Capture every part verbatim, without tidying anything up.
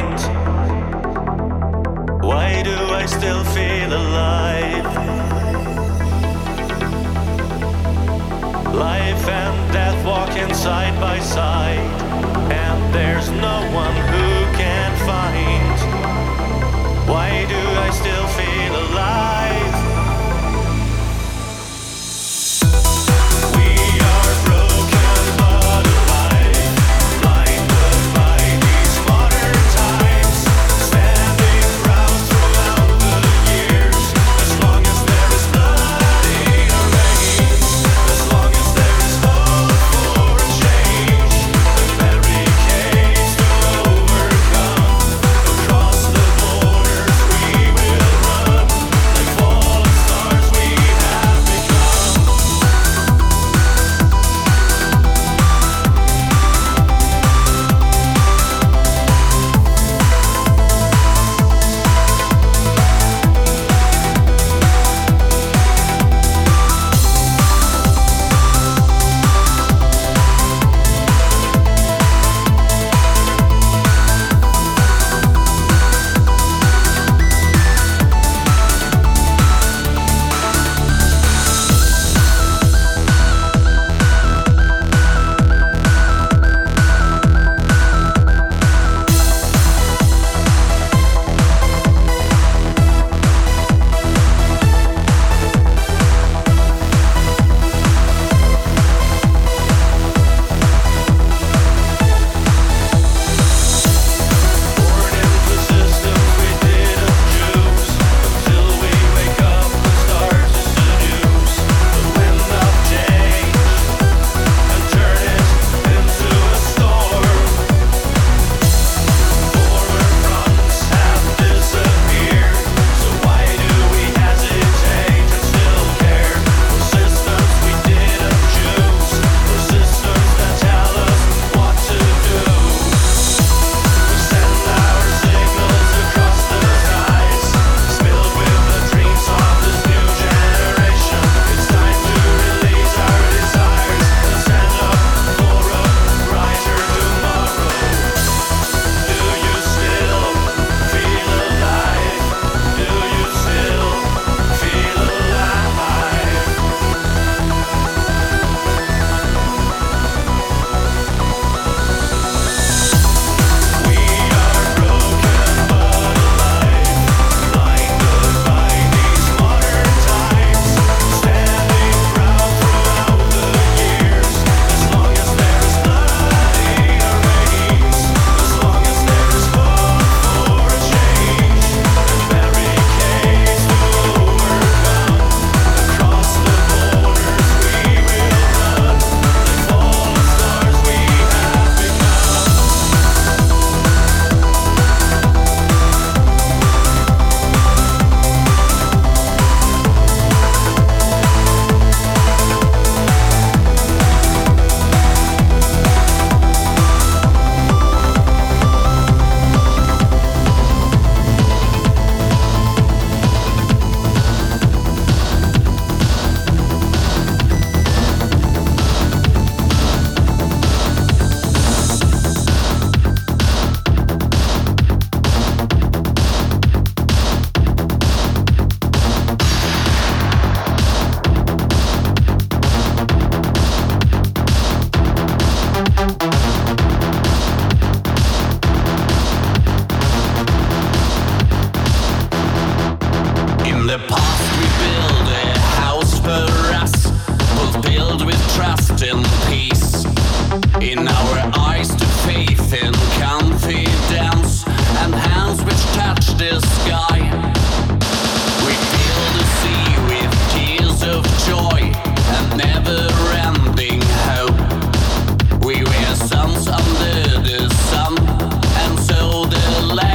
mind? Why do I still feel alive? Life and death walking side by side, and there's no one who can find. Why do I still feel alive?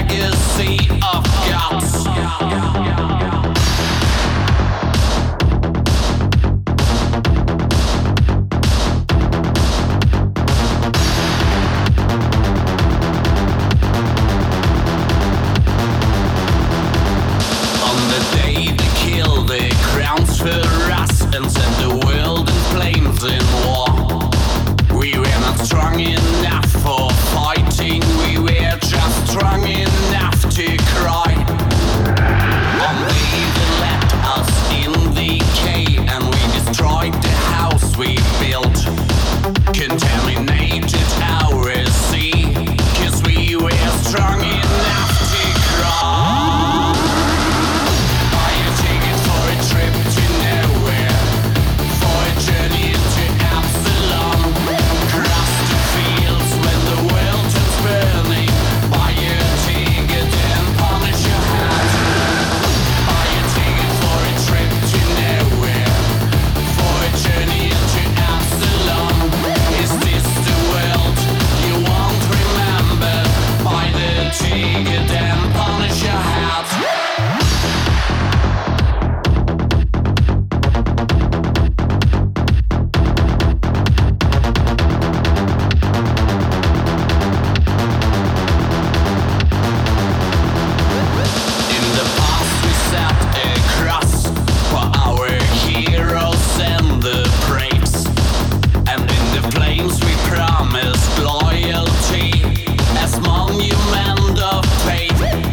Legacy of gods. Promise loyalty as monument of faith.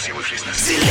exclusivo y frescas.